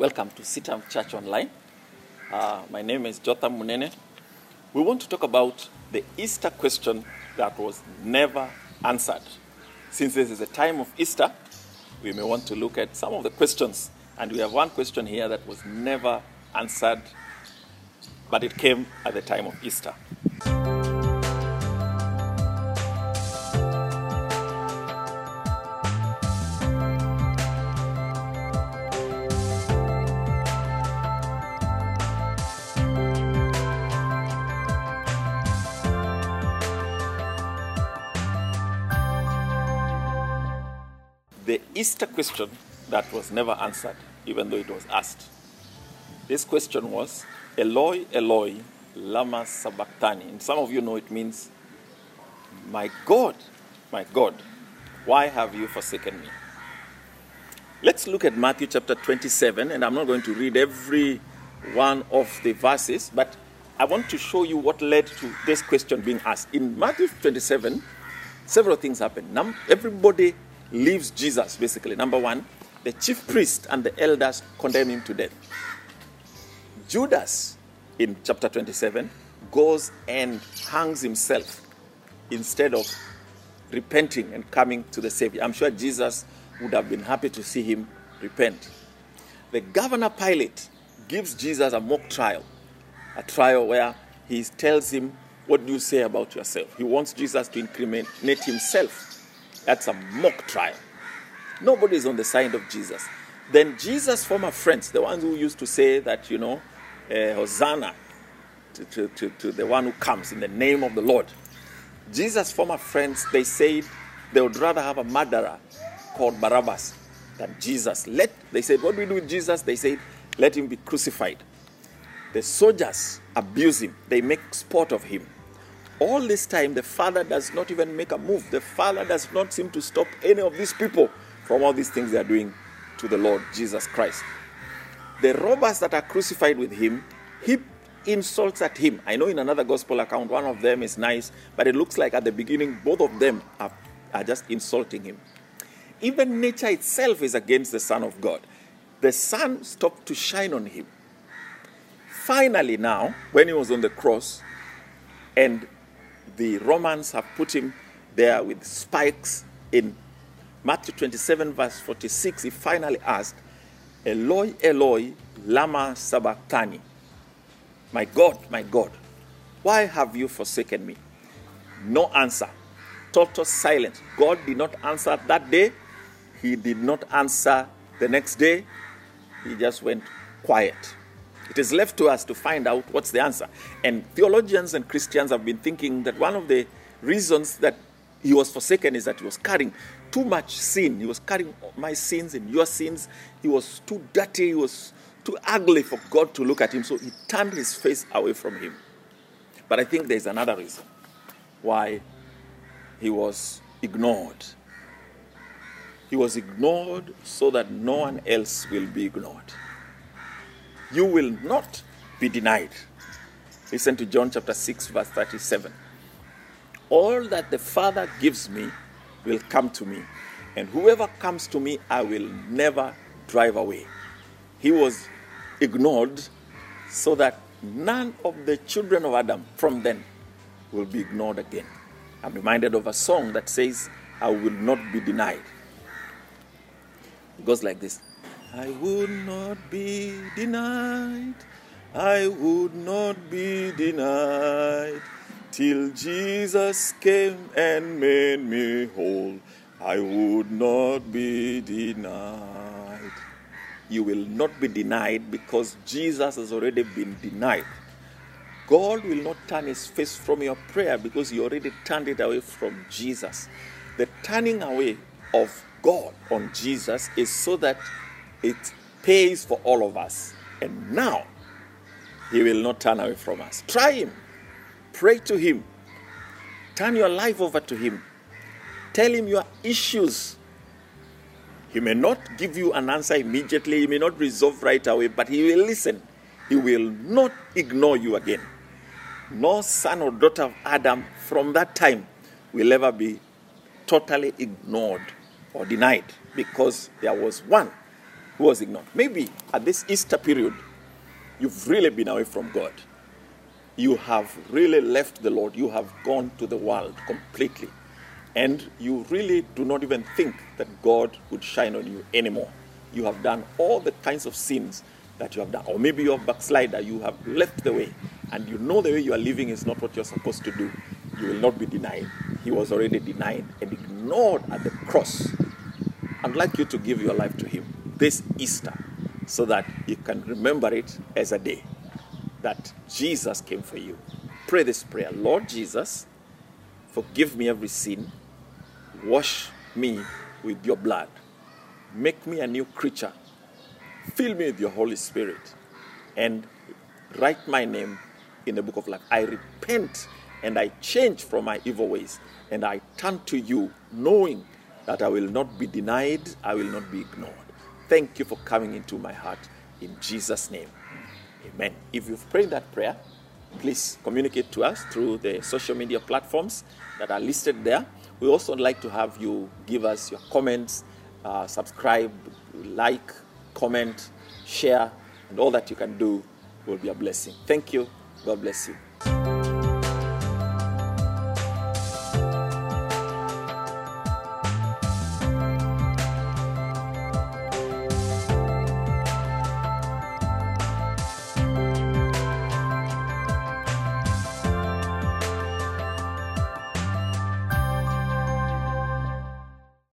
Welcome to Sitam Church Online. My name is Jotham Munene. We want to talk about the Easter question that was never answered. Since this is a time of Easter, we may want to look at some of the questions. And we have one question here that was never answered, but it came at the time of Easter. The Easter question that was never answered, even though it was asked. This question was, Eloi, Eloi, lama sabachthani. And some of you know it means, my God, why have you forsaken me? Let's look at Matthew chapter 27, and I'm not going to read every one of the verses, but I want to show you what led to this question being asked. In Matthew 27, several things happen. Everybody leaves Jesus, basically. Number one, the chief priest and the elders condemn him to death. Judas, in chapter 27, goes and hangs himself instead of repenting and coming to the Savior. I'm sure Jesus would have been happy to see him repent. The governor Pilate gives Jesus a mock trial, a trial where he tells him, what do you say about yourself? He wants Jesus to incriminate himself. That's a mock trial. Nobody's on the side of Jesus. Then Jesus' former friends, the ones who used to say that, Hosanna to the one who comes in the name of the Lord. Jesus' former friends, they said they would rather have a murderer called Barabbas than Jesus. They said, what do we do with Jesus? They said, let him be crucified. The soldiers abuse him. They make sport of him. All this time, the Father does not even make a move. The Father does not seem to stop any of these people from all these things they are doing to the Lord Jesus Christ. The robbers that are crucified with him heap insults at him. I know in another gospel account, one of them is nice, but it looks like at the beginning, both of them are just insulting him. Even nature itself is against the Son of God. The sun stopped to shine on him. Finally now, when he was on the cross, and the Romans have put him there with spikes. In Matthew 27 verse 46, he finally asked, Eloi, Eloi, lama sabachthani. My God, why have you forsaken me? No answer. Total silence. God did not answer that day. He did not answer the next day. He just went quiet. It is left to us to find out what's the answer. And theologians and Christians have been thinking that one of the reasons that he was forsaken is that he was carrying too much sin. He was carrying my sins and your sins. He was too dirty. He was too ugly for God to look at him. So he turned his face away from him. But I think there's another reason why he was ignored. He was ignored so that no one else will be ignored. You will not be denied. Listen to John chapter 6, verse 37. All that the Father gives me will come to me, and whoever comes to me, I will never drive away. He was ignored so that none of the children of Adam from then will be ignored again. I'm reminded of a song that says, I will not be denied. It goes like this. I would not be denied, I would not be denied, till Jesus came and made me whole, I would not be denied. You will not be denied because Jesus has already been denied. God will not turn his face from your prayer because you already turned it away from Jesus. The turning away of God on Jesus is so that it pays for all of us. And now, he will not turn away from us. Try him. Pray to him. Turn your life over to him. Tell him your issues. He may not give you an answer immediately. He may not resolve right away, but he will listen. He will not ignore you again. No son or daughter of Adam from that time will ever be totally ignored or denied because there was one who was ignored. Maybe at this Easter period, you've really been away from God. You have really left the Lord. You have gone to the world completely. And you really do not even think that God would shine on you anymore. You have done all the kinds of sins that you have done. Or maybe you're a backslider. You have left the way. And you know the way you are living is not what you're supposed to do. You will not be denied. He was already denied and ignored at the cross. I'd like you to give your life to him this Easter so that you can remember it as a day that Jesus came for you. Pray this prayer. Lord Jesus, forgive me every sin. Wash me with your blood. Make me a new creature. Fill me with your Holy Spirit. And write my name in the book of life. I repent and I change from my evil ways. And I turn to you knowing that I will not be denied. I will not be ignored. Thank you for coming into my heart. In Jesus' name. Amen. If you've prayed that prayer, please communicate to us through the social media platforms that are listed there. We also like to have you give us your comments, subscribe, like, comment, share, and all that you can do will be a blessing. Thank you. God bless you.